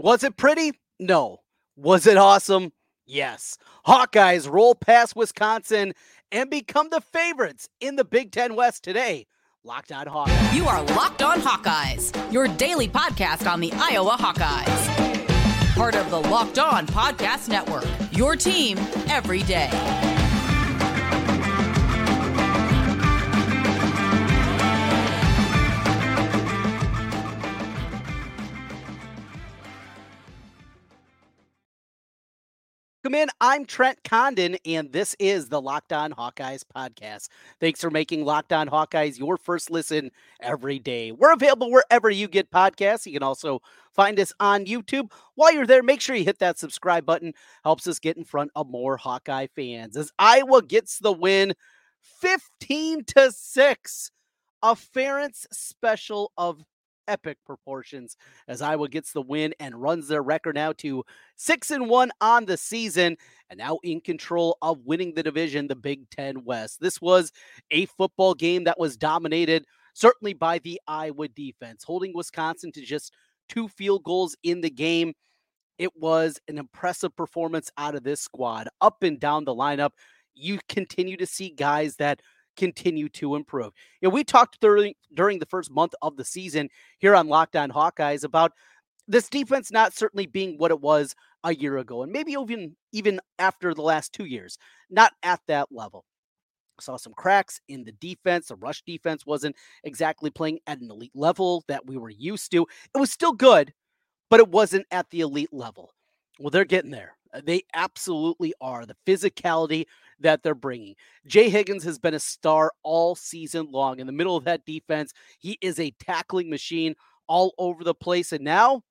Was it pretty? No. Was it awesome? Yes. Hawkeyes roll past Wisconsin and become the favorites in the Big Ten West today. Locked On Hawkeyes. You are Locked On Hawkeyes, your daily podcast on the Iowa Hawkeyes. Part of the Locked On Podcast Network, your team every day. In. I'm Trent Condon, and this is the Locked On Hawkeyes podcast. Thanks for making Locked On Hawkeyes your first listen every day. We're available wherever you get podcasts. You can also find us on YouTube. While you're there, make sure you hit that subscribe button. Helps us get in front of more Hawkeye fans. As Iowa gets the win 15-6, a Ferentz special of epic proportions as Iowa gets the win and runs their record now to 6-1 on the season and now in control of winning the division, the Big Ten West. This was a football game that was dominated certainly by the Iowa defense, holding Wisconsin to just 2 field goals in the game. It was an impressive performance out of this squad. Up and down the lineup, you continue to see guys that continue to improve. You know, we talked during the first month of the season here on Locked On Hawkeyes about this defense not certainly being what it was a year ago, and maybe even after the last 2 years, not at that level. Saw some cracks in the defense. The rush defense wasn't exactly playing at an elite level that we were used to. It was still good, but it wasn't at the elite level. Well, they're getting there. They absolutely are. The physicality that they're bringing. Jay Higgins has been a star all season long. In the middle of that defense, he is a tackling machine all over the place, and now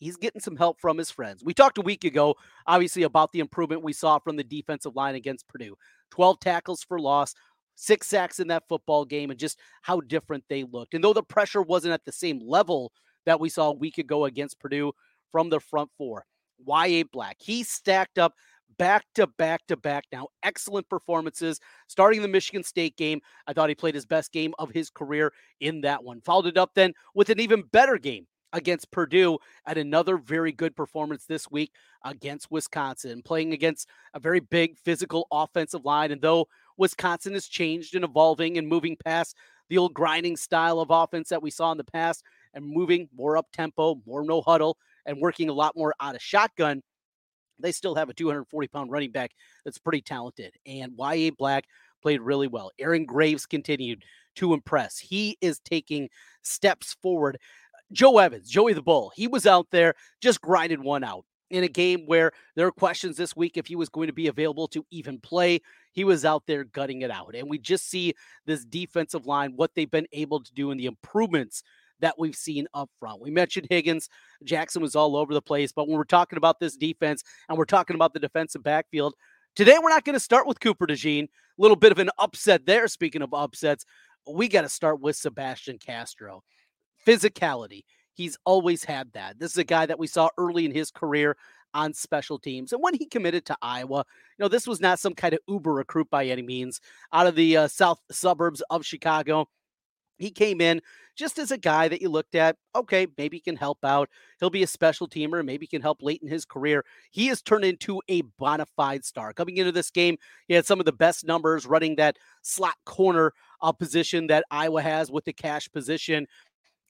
he's getting some help from his friends. We talked a week ago, obviously, about the improvement we saw from the defensive line against Purdue. 12 tackles for loss, 6 sacks in that football game, and just how different they looked. And though the pressure wasn't at the same level that we saw a week ago against Purdue from the front four, Yahya Black, he stacked up back-to-back-to-back now. Excellent performances, starting the Michigan State game. I thought he played his best game of his career in that one. Followed it up then with an even better game against Purdue at another very good performance this week against Wisconsin, playing against a very big physical offensive line. And though Wisconsin has changed and evolving and moving past the old grinding style of offense that we saw in the past and moving more up-tempo, more no-huddle, and working a lot more out of shotgun, they still have a 240-pound running back that's pretty talented. And Yahya Black played really well. Aaron Graves continued to impress. He is taking steps forward. Joe Evans, Joey the Bull, he was out there, just grinded one out in a game where there are questions this week if he was going to be available to even play. He was out there gutting it out. And we just see this defensive line, what they've been able to do and the improvements that we've seen up front. We mentioned Higgins. Jackson was all over the place, but when we're talking about this defense and we're talking about the defensive backfield, today we're not going to start with Cooper DeJean. A little bit of an upset there. Speaking of upsets, we got to start with Sebastian Castro. Physicality. He's always had that. This is a guy that we saw early in his career on special teams. And when he committed to Iowa, you know, this was not some kind of uber recruit by any means out of the south suburbs of Chicago. He came in just as a guy that you looked at, okay, maybe he can help out. He'll be a special teamer. Maybe he can help late in his career. He has turned into a bona fide star. Coming into this game, he had some of the best numbers running that slot corner position that Iowa has with the cash position,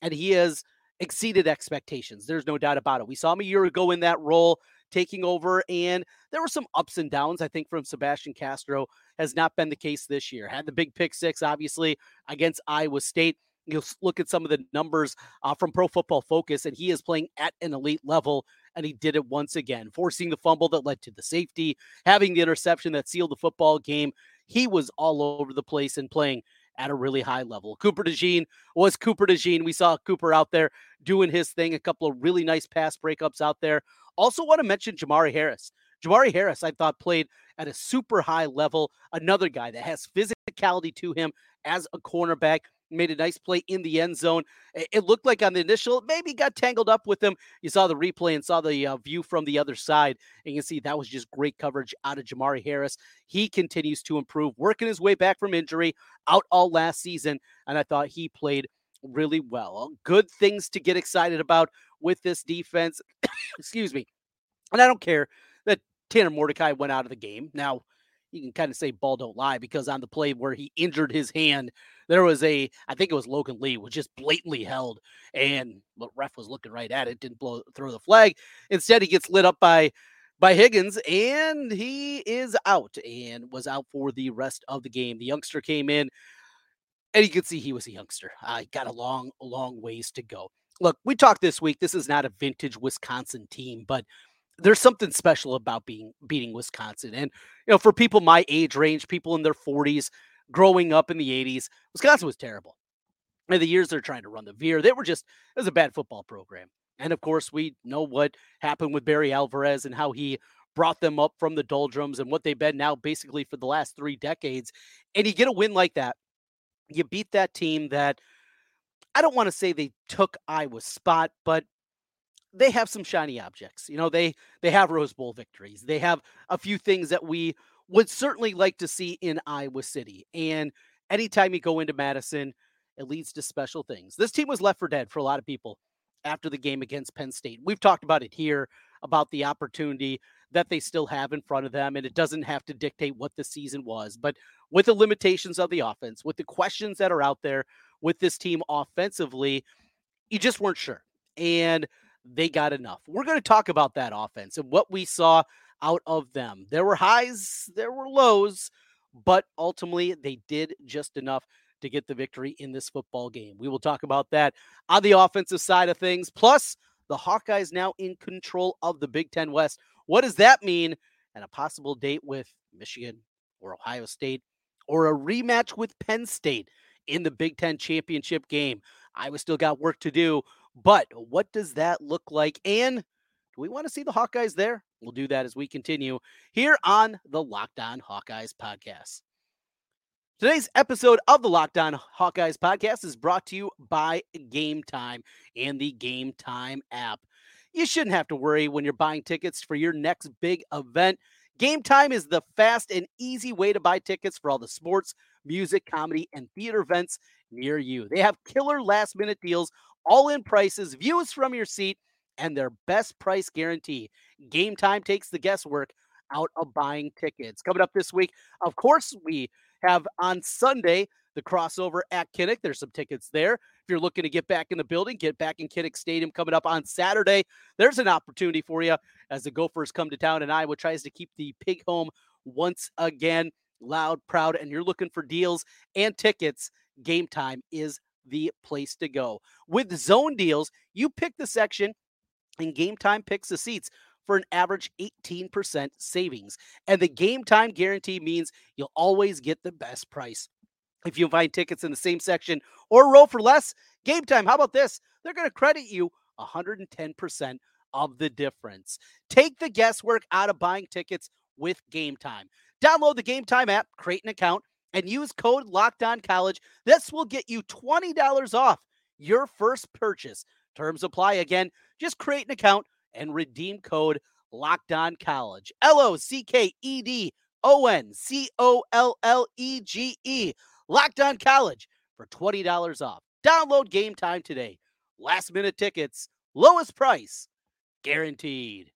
and he has exceeded expectations. There's no doubt about it. We saw him a year ago in that role, taking over, and there were some ups and downs, I think, from Sebastian Castro. Has not been the case this year. Had the big pick six, obviously, against Iowa State. You'll look at some of the numbers from Pro Football Focus, and he is playing at an elite level, and he did it once again, forcing the fumble that led to the safety, having the interception that sealed the football game. He was all over the place and playing at a really high level. Cooper DeJean was Cooper DeJean. We saw Cooper out there doing his thing, a couple of really nice pass breakups out there. Also want to mention Jamari Harris. Jamari Harris, I thought, played at a super high level. Another guy that has physicality to him as a cornerback. Made a nice play in the end zone. It looked like on the initial, maybe got tangled up with him. You saw the replay and saw the view from the other side. And you can see that was just great coverage out of Jamari Harris. He continues to improve, working his way back from injury, out all last season. And I thought he played really well. Good things to get excited about with this defense. Excuse me. And I don't care that Tanner Mordecai went out of the game. Now, you can kind of say ball don't lie, because on the play where he injured his hand, there was a, I think it was Logan Lee, was just blatantly held, and the ref was looking right at it, didn't throw the flag. Instead, he gets lit up by Higgins, and he is out, and was out for the rest of the game. The youngster came in, and you could see he was a youngster. He got a long, long ways to go. Look, we talked this week. This is not a vintage Wisconsin team, but there's something special about beating Wisconsin. And, you know, for people my age range, people in their 40s, growing up in the 80s, Wisconsin was terrible. And the years they're trying to run the Veer, they were just, it was a bad football program. And, of course, we know what happened with Barry Alvarez and how he brought them up from the doldrums and what they've been now basically for the last 3 decades. And you get a win like that. You beat that team that, I don't want to say they took Iowa's spot, but they have some shiny objects. You know, they have Rose Bowl victories. They have a few things that we would certainly like to see in Iowa City. And anytime you go into Madison, it leads to special things. This team was left for dead for a lot of people after the game against Penn State. We've talked about it here, about the opportunity that they still have in front of them, and it doesn't have to dictate what the season was. But with the limitations of the offense, with the questions that are out there with this team offensively, you just weren't sure. And they got enough. We're going to talk about that offense and what we saw out of them. There were highs, there were lows, but ultimately they did just enough to get the victory in this football game. We will talk about that on the offensive side of things. Plus, the Hawkeyes now in control of the Big Ten West. What does that mean? And a possible date with Michigan or Ohio State, or a rematch with Penn State in the Big Ten championship game. Iowa still got work to do, but what does that look like? And do we want to see the Hawkeyes there? We'll do that as we continue here on the Locked On Hawkeyes podcast. Today's episode of the Locked On Hawkeyes podcast is brought to you by Game Time and the Game Time app. You shouldn't have to worry when you're buying tickets for your next big event. Game Time is the fast and easy way to buy tickets for all the sports, music, comedy, and theater events near you. They have killer last-minute deals, all-in prices, views from your seat, and their best price guarantee. Game Time takes the guesswork out of buying tickets. Coming up this week, of course, we have on Sunday the crossover at Kinnick. There's some tickets there. If you're looking to get back in the building, get back in Kinnick Stadium coming up on Saturday. There's an opportunity for you as the Gophers come to town and Iowa tries to keep the pig home once again. Loud, proud, and you're looking for deals and tickets, Game Time is the place to go. With zone deals, you pick the section and Game Time picks the seats for an average 18% savings. And the Game Time guarantee means you'll always get the best price. If you find tickets in the same section or row for less, Game Time, how about this? They're going to credit you 110% of the difference. Take the guesswork out of buying tickets with Game Time. Download the Game Time app, create an account, and use code LOCKEDONCollege. This will get you $20 off your first purchase. Terms apply. Again, just create an account and redeem code LOCKEDONCollege. LOCKEDONCOLLEGE. Locked On College for $20 off. Download Game Time today. Last minute tickets, lowest price, guaranteed.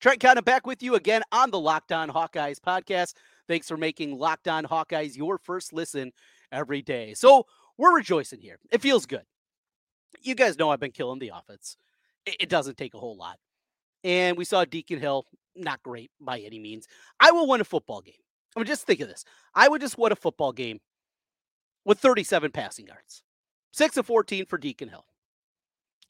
Trent Condon back with you again on the Locked On Hawkeyes podcast. Thanks for making Locked On Hawkeyes your first listen every day. So we're rejoicing here. It feels good. You guys know I've been killing the offense. It doesn't take a whole lot. And we saw Deacon Hill, not great by any means. Iowa won a football game. I mean, just think of this. Iowa just won a football game with 37 passing yards. 6 of 14 for Deacon Hill.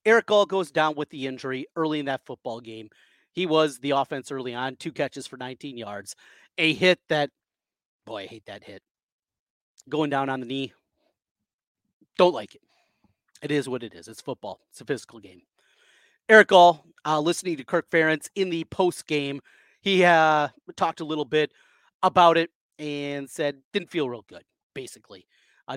Eric Hall goes down with the injury early in that football game. He was the offense early on, 2 catches for 19 yards. A hit that, boy, I hate that hit. Going down on the knee. Don't like it. It is what it is. It's football. It's a physical game. Eric Hall, listening to Kirk Ferentz in the post game, he talked a little bit about it and said, didn't feel real good, basically,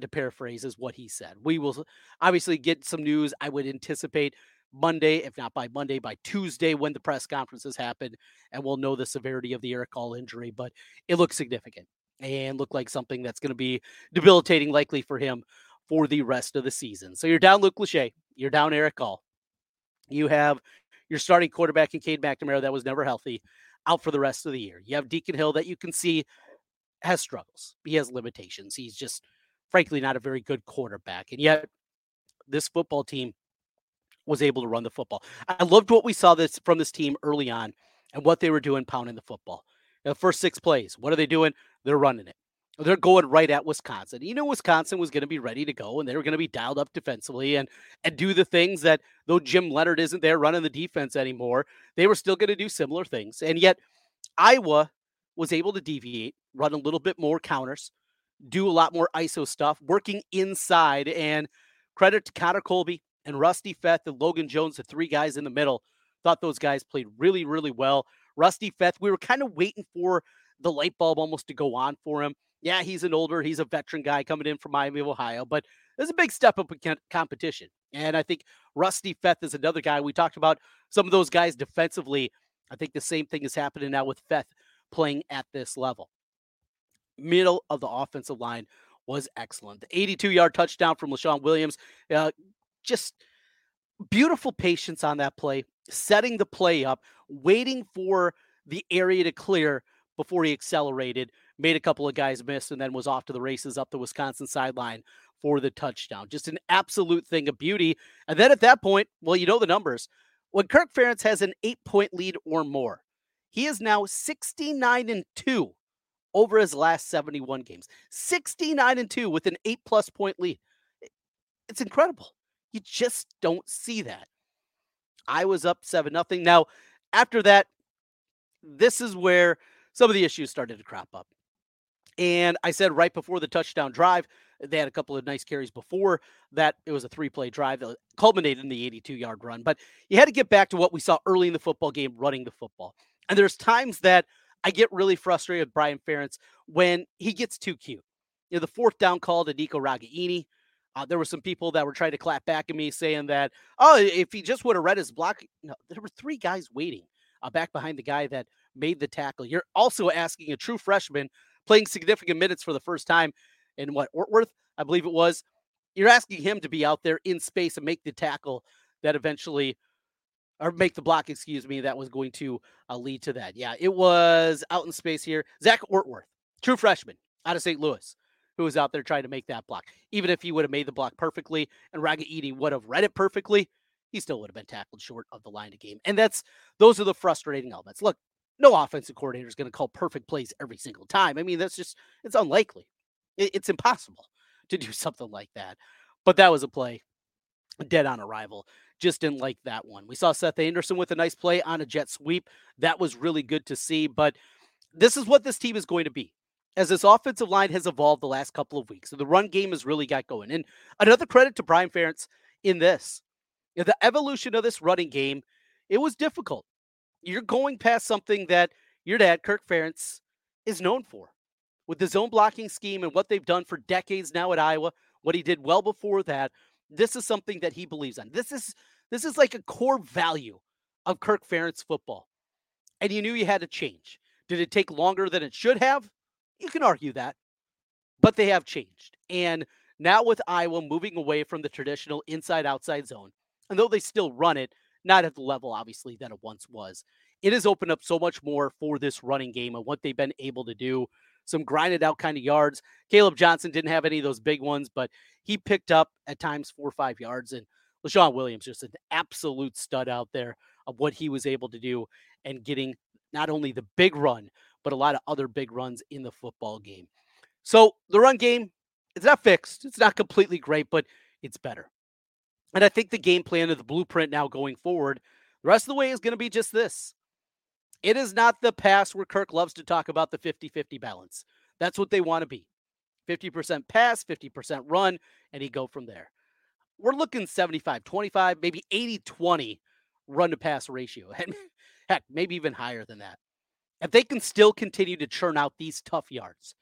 to paraphrase is what he said. We will obviously get some news. I would anticipate Monday, if not by Monday, by Tuesday when the press conferences happen, and we'll know the severity of the Eric Hall injury, but it looks significant and looked like something that's going to be debilitating likely for him for the rest of the season. So you're down Luke Lachey, you're down Eric Hall. You have your starting quarterback in Cade McNamara that was never healthy, out for the rest of the year. You have Deacon Hill that you can see has struggles. He has limitations. He's just, frankly, not a very good quarterback. And yet this football team was able to run the football. I loved what we saw from this team early on and what they were doing pounding the football. Now, the first 6 plays, what are they doing? They're running it. They're going right at Wisconsin. You know, Wisconsin was going to be ready to go, and they were going to be dialed up defensively and do the things that, though Jim Leonhard isn't there running the defense anymore, they were still going to do similar things. And yet Iowa was able to deviate, run a little bit more counters, do a lot more ISO stuff, working inside. And credit to Connor Colby and Rusty Feth and Logan Jones, the 3 guys in the middle. Thought those guys played really, really well. Rusty Feth, we were kind of waiting for the light bulb almost to go on for him. Yeah, he's a veteran guy coming in from Miami of Ohio, but there's a big step up in competition. And I think Rusty Feth is another guy. We talked about some of those guys defensively. I think the same thing is happening now with Feth playing at this level. Middle of the offensive line was excellent. The 82-yard touchdown from LeShon Williams, just beautiful patience on that play, setting the play up, waiting for the area to clear before he accelerated, made a couple of guys miss, and then was off to the races up the Wisconsin sideline for the touchdown. Just an absolute thing of beauty. And then at that point, well, you know the numbers. When Kirk Ferentz has an 8-point lead or more, he is now 69-2 over his last 71 games. 69-2 with an 8-plus point lead. It's incredible. You just don't see that. I was up 7-0. Now, after that, this is where some of the issues started to crop up. And I said right before the touchdown drive, they had a couple of nice carries before that. It was a 3-play drive that culminated in the 82-yard run. But you had to get back to what we saw early in the football game, running the football. And there's times that I get really frustrated with Brian Ferentz when he gets too cute. You know, the 4th down call to Nico Ragaini. There were some people that were trying to clap back at me saying that, oh, if he just would have read his block. No, there were 3 guys waiting back behind the guy that made the tackle. You're also asking a true freshman playing significant minutes for the first time in Ortworth, I believe it was. You're asking him to be out there in space and make the tackle that eventually, or make the block, that was going to lead to that. Yeah, it was out in space here. Zach Ortworth, true freshman out of St. Louis, who was out there trying to make that block. Even if he would have made the block perfectly and Ragaini would have read it perfectly, he still would have been tackled short of the line of game. And those are the frustrating elements. Look, no offensive coordinator is going to call perfect plays every single time. I mean, it's unlikely. It's impossible to do something like that. But that was a play dead on arrival. Just didn't like that one. We saw Seth Anderson with a nice play on a jet sweep. That was really good to see. But this is what this team is going to be as this offensive line has evolved the last couple of weeks. So the run game has really got going. And another credit to Brian Ferentz in this. The evolution of this running game, it was difficult. You're going past something that your dad, Kirk Ferentz, is known for. With the zone blocking scheme and what they've done for decades now at Iowa, what he did well before that, this is something that he believes in. This is like a core value of Kirk Ferentz football. And you knew you had to change. Did it take longer than it should have? You can argue that, but they have changed. And now with Iowa moving away from the traditional inside-outside zone, and though they still run it, not at the level, obviously, that it once was, it has opened up so much more for this running game and what they've been able to do. Some grinded out kind of yards. Caleb Johnson didn't have any of those big ones, but he picked up at times 4 or 5 yards. And LeShon Williams, just an absolute stud out there of what he was able to do and getting not only the big run, but a lot of other big runs in the football game. So the run game, it's not fixed. It's not completely great, but it's better. And I think the game plan of the blueprint now going forward, the rest of the way is going to be just this. It is not the pass where Kirk loves to talk about the 50-50 balance. That's what they want to be. 50% pass, 50% run, and he go from there. We're looking 75-25, maybe 80-20 run-to-pass ratio. Heck, maybe even higher than that. If they can still continue to churn out these tough yards,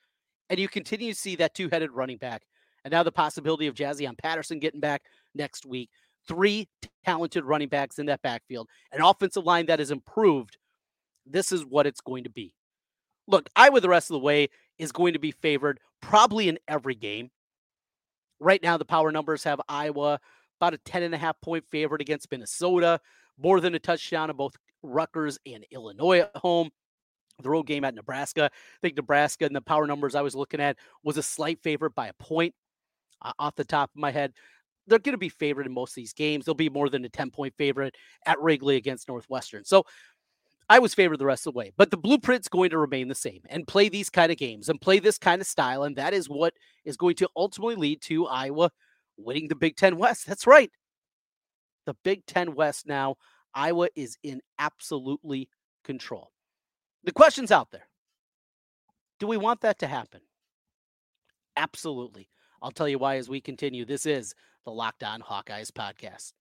and you continue to see that two-headed running back, and now the possibility of Jazion Patterson getting back next week, 3 talented running backs in that backfield, an offensive line that is improved, this is what it's going to be. Look, Iowa the rest of the way is going to be favored probably in every game. Right now, the power numbers have Iowa about a 10.5-point favorite against Minnesota, more than a touchdown in both Rutgers and Illinois at home. The road game at Nebraska. I think Nebraska and the power numbers I was looking at was a slight favorite by a point off the top of my head. They're going to be favored in most of these games. They'll be more than a 10-point favorite at Wrigley against Northwestern. So I was favored the rest of the way, but the blueprint's going to remain the same and play these kind of games and play this kind of style. And that is what is going to ultimately lead to Iowa winning the Big Ten West. That's right. The Big Ten West now, Iowa is in absolutely control. The question's out there. Do we want that to happen? Absolutely. I'll tell you why as we continue. This is the Locked On Hawkeyes podcast.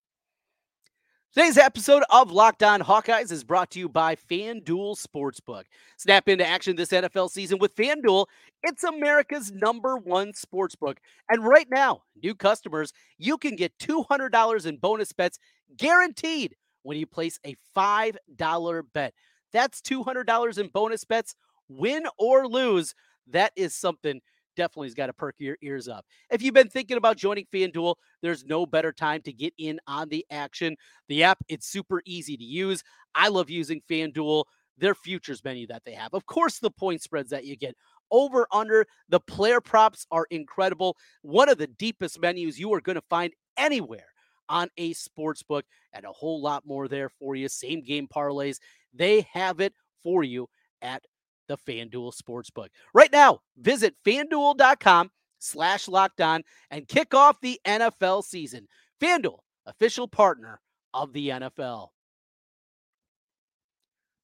Today's episode of Locked On Hawkeyes is brought to you by FanDuel Sportsbook. Snap into action this NFL season with FanDuel. It's America's #1 sportsbook. And right now, new customers, you can get $200 in bonus bets guaranteed when you place a $5 bet. That's $200 in bonus bets, win or lose. That is something definitely has got to perk your ears up. If you've been thinking about joining FanDuel, there's no better time to get in on the action. The app, it's super easy to use. I love using FanDuel, their futures menu that they have. Of course, the point spreads that you get. Over, under, the player props are incredible. One of the deepest menus you are going to find anywhere on a sportsbook, and a whole lot more there for you. Same game parlays. They have it for you at the FanDuel Sportsbook. Right now, visit FanDuel.com/LockedOn and kick off the NFL season. FanDuel, official partner of the NFL.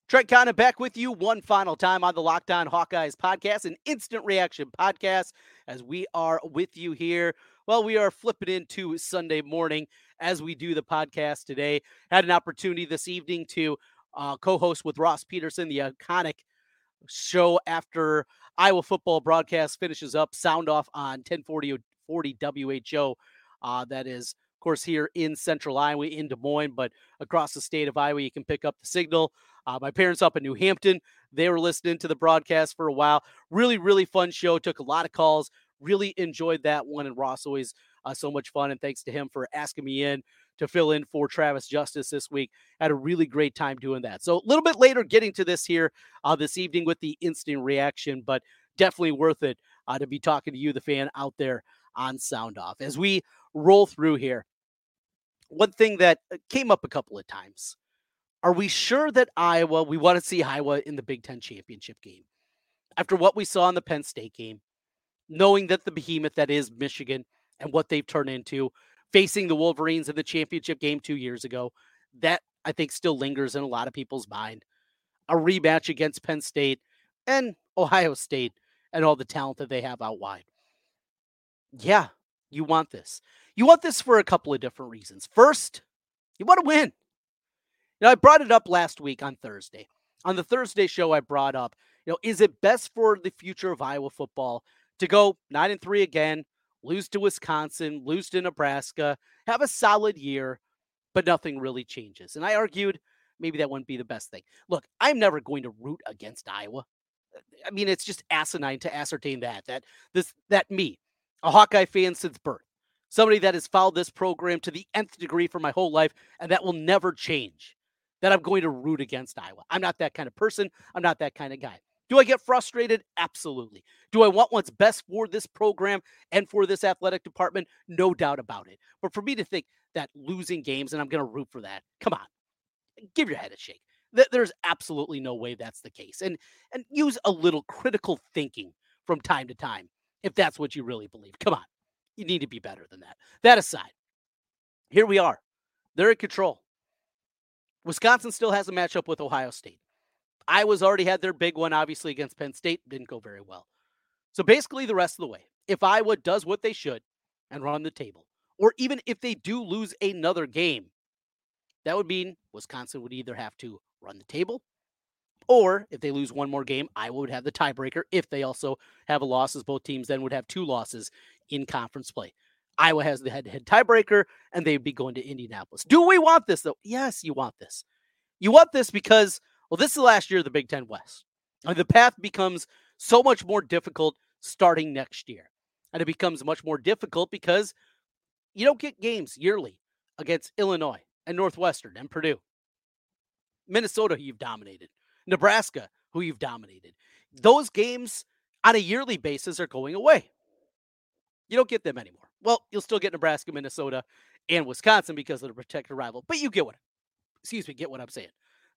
Trent Condon back with you one final time on the Locked On Hawkeyes podcast, an instant reaction podcast as we are with you here. Well, we are flipping into Sunday morning as we do the podcast today. Had an opportunity this evening to co-host with Ross Peterson, the iconic show after Iowa football broadcast finishes up, Sound Off on 1040 WHO. That is, of course, here in central Iowa, in Des Moines, but across the state of Iowa, you can pick up the signal. My parents up in New Hampton, they were listening to the broadcast for a while. Really, really fun show. Took a lot of calls. Really enjoyed that one. And Ross always so much fun. And thanks to him for asking me in to fill in for Travis Justice this week. Had a really great time doing that. So a little bit later getting to this here this evening with the instant reaction, but definitely worth it to be talking to you, the fan out there on Sound Off. As we roll through here, one thing that came up a couple of times, are we sure that Iowa, we want to see Iowa in the Big Ten championship game? After what we saw in the Penn State game, knowing that the behemoth that is Michigan and what they've turned into, facing the Wolverines in the championship game 2 years ago, that I think still lingers in a lot of people's mind. A rematch against Penn State and Ohio State and all the talent that they have out wide. Yeah, you want this. You want this for a couple of different reasons. First, you want to win. Now, I brought it up last week on Thursday. On the Thursday show, I brought up, is it best for the future of Iowa football to go 9-3 again, lose to Wisconsin, lose to Nebraska, have a solid year, but nothing really changes? And I argued maybe that wouldn't be the best thing. Look, I'm never going to root against Iowa. I mean, it's just asinine to ascertain that me, a Hawkeye fan since birth, somebody that has followed this program to the nth degree for my whole life, and that will never change, that I'm going to root against Iowa. I'm not that kind of person. I'm not that kind of guy. Do I get frustrated? Absolutely. Do I want what's best for this program and for this athletic department? No doubt about it. But for me to think that losing games and I'm going to root for that, come on, give your head a shake. There's absolutely no way that's the case. And use a little critical thinking from time to time if that's what you really believe. Come on, you need to be better than that. That aside, here we are. They're in control. Wisconsin still has a matchup with Ohio State. Iowa's already had their big one, obviously, against Penn State. Didn't go very well. So basically the rest of the way, if Iowa does what they should and run the table, or even if they do lose another game, that would mean Wisconsin would either have to run the table, or if they lose one more game, Iowa would have the tiebreaker if they also have a loss, as both teams then would have two losses in conference play. Iowa has the head-to-head tiebreaker, and they'd be going to Indianapolis. Do we want this, though? Yes, you want this. You want this because, well, this is the last year of the Big Ten West. And the path becomes so much more difficult starting next year. And it becomes much more difficult because you don't get games yearly. against Illinois and Northwestern and Purdue. Minnesota, who you've dominated. Nebraska, who you've dominated. Those games on a yearly basis are going away. You don't get them anymore. Well, you'll still get Nebraska, Minnesota, and Wisconsin because of the protected rival. But you get what I'm saying.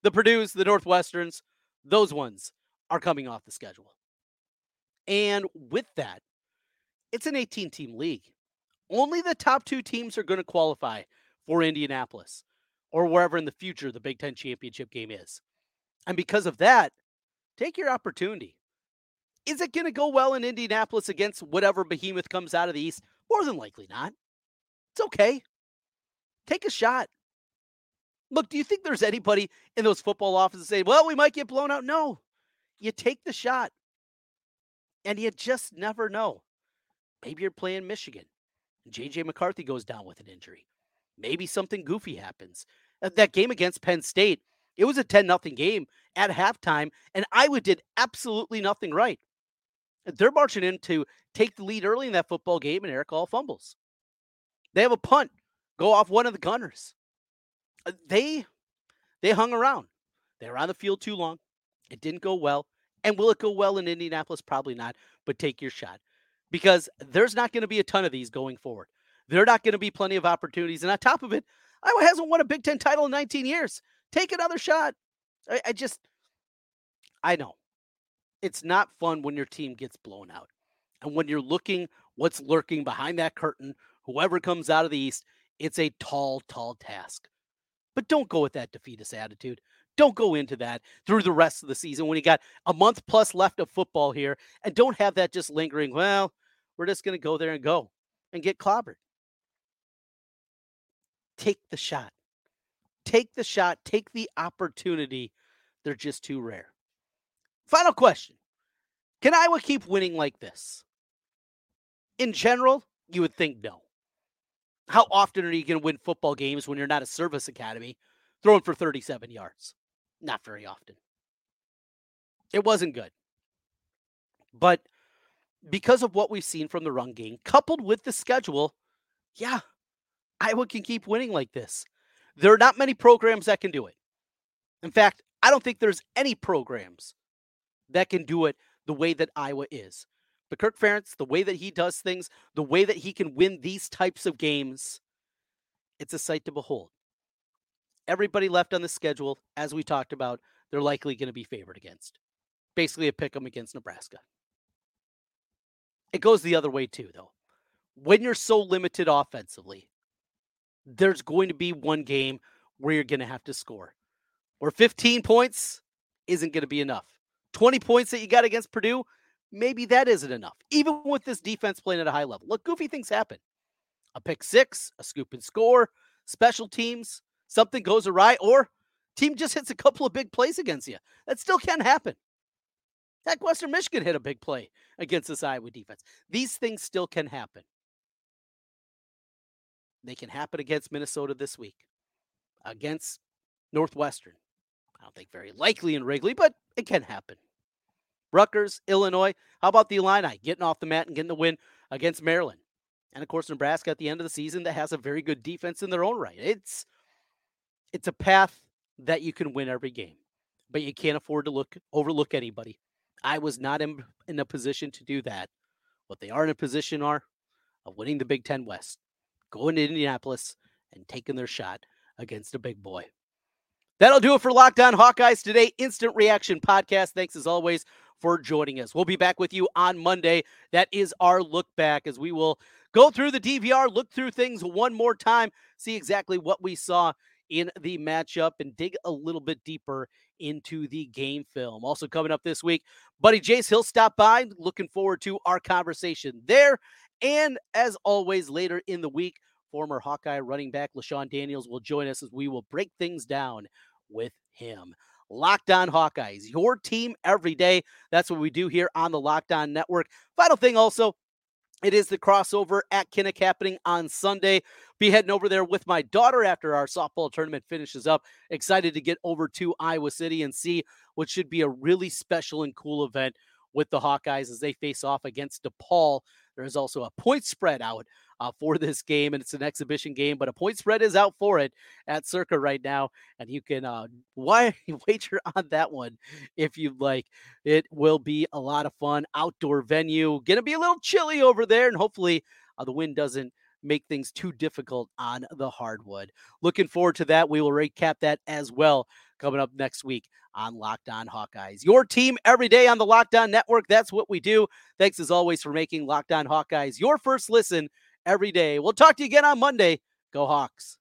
The Purdues, the Northwesterns, those ones are coming off the schedule. And with that, it's an 18-team league. Only the top two teams are going to qualify for Indianapolis or wherever in the future the Big Ten championship game is. And because of that, take your opportunity. Is it going to go well in Indianapolis against whatever behemoth comes out of the East? More than likely not. It's okay. Take a shot. Look, do you think there's anybody in those football offices saying, well, we might get blown out? No. You take the shot. And you just never know. Maybe you're playing Michigan. J.J. McCarthy goes down with an injury. Maybe something goofy happens. That game against Penn State, it was a 10-0 game at halftime, and Iowa did absolutely nothing right. They're marching in to take the lead early in that football game, and Eric Hall fumbles. They have a punt go off one of the Gunners. They hung around. They were on the field too long. It didn't go well. And will it go well in Indianapolis? Probably not, but take your shot. Because there's not going to be a ton of these going forward. There are not going to be plenty of opportunities. And on top of it, Iowa hasn't won a Big Ten title in 19 years. Take another shot. I know. It's not fun when your team gets blown out. And when you're looking what's lurking behind that curtain, whoever comes out of the East, it's a tall, tall task. But don't go with that defeatist attitude. Don't go into that through the rest of the season when you got a month plus left of football here, and don't have that just lingering, well, we're just going to go there and go and get clobbered. Take the shot. Take the shot. Take the opportunity. They're just too rare. Final question. Can Iowa keep winning like this? In general, you would think no. How often are you going to win football games when you're not a service academy throwing for 37 yards? Not very often. It wasn't good. But because of what we've seen from the run game, coupled with the schedule, yeah, Iowa can keep winning like this. There are not many programs that can do it. In fact, I don't think there's any programs that can do it the way that Iowa is. But Kirk Ferentz, the way that he does things, the way that he can win these types of games, it's a sight to behold. Everybody left on the schedule, as we talked about, they're likely going to be favored against. Basically a pick 'em against Nebraska. It goes the other way too, though. When you're so limited offensively, there's going to be one game where you're going to have to score. Or 15 points isn't going to be enough. 20 points that you got against Purdue, maybe that isn't enough. Even with this defense playing at a high level. Look, goofy things happen. A pick six, a scoop and score, special teams, something goes awry, or team just hits a couple of big plays against you. That still can happen. Heck, Western Michigan hit a big play against this Iowa defense. These things still can happen. They can happen against Minnesota this week, against Northwestern. I don't think very likely in Wrigley, but it can happen. Rutgers, Illinois. How about the Illini getting off the mat and getting the win against Maryland? And, of course, Nebraska at the end of the season that has a very good defense in their own right. It's a path that you can win every game, but you can't afford to overlook anybody. I was not in a position to do that. What they are in a position are of winning the Big Ten West, going to Indianapolis, and taking their shot against a big boy. That'll do it for Locked On Hawkeyes today, Instant Reaction Podcast. Thanks, as always, for joining us. We'll be back with you on Monday. That is our look back as we will go through the DVR, look through things one more time, see exactly what we saw in the matchup and dig a little bit deeper into the game film. Also coming up this week, buddy Jace, he'll stop by. Looking forward to our conversation there. And as always, later in the week, former Hawkeye running back LeShon Daniels will join us as we will break things down with him. Locked On Hawkeyes, your team every day. That's what we do here on the Locked On Network. Final thing also, it is the crossover at Kinnick happening on Sunday. Be heading over there with my daughter after our softball tournament finishes up. Excited to get over to Iowa City and see what should be a really special and cool event with the Hawkeyes as they face off against DePaul There is also a point spread out for this game, and it's an exhibition game, but a point spread is out for it at Circa right now, and you can wager on that one if you'd like. It will be a lot of fun. Outdoor venue, gonna be a little chilly over there, and hopefully the wind doesn't make things too difficult on the hardwood. Looking forward to that. We will recap that as well coming up next week on Locked On Hawkeyes. Your team every day on the Locked On Network. That's what we do. Thanks as always for making Locked On Hawkeyes your first listen every day. We'll talk to you again on Monday. Go Hawks.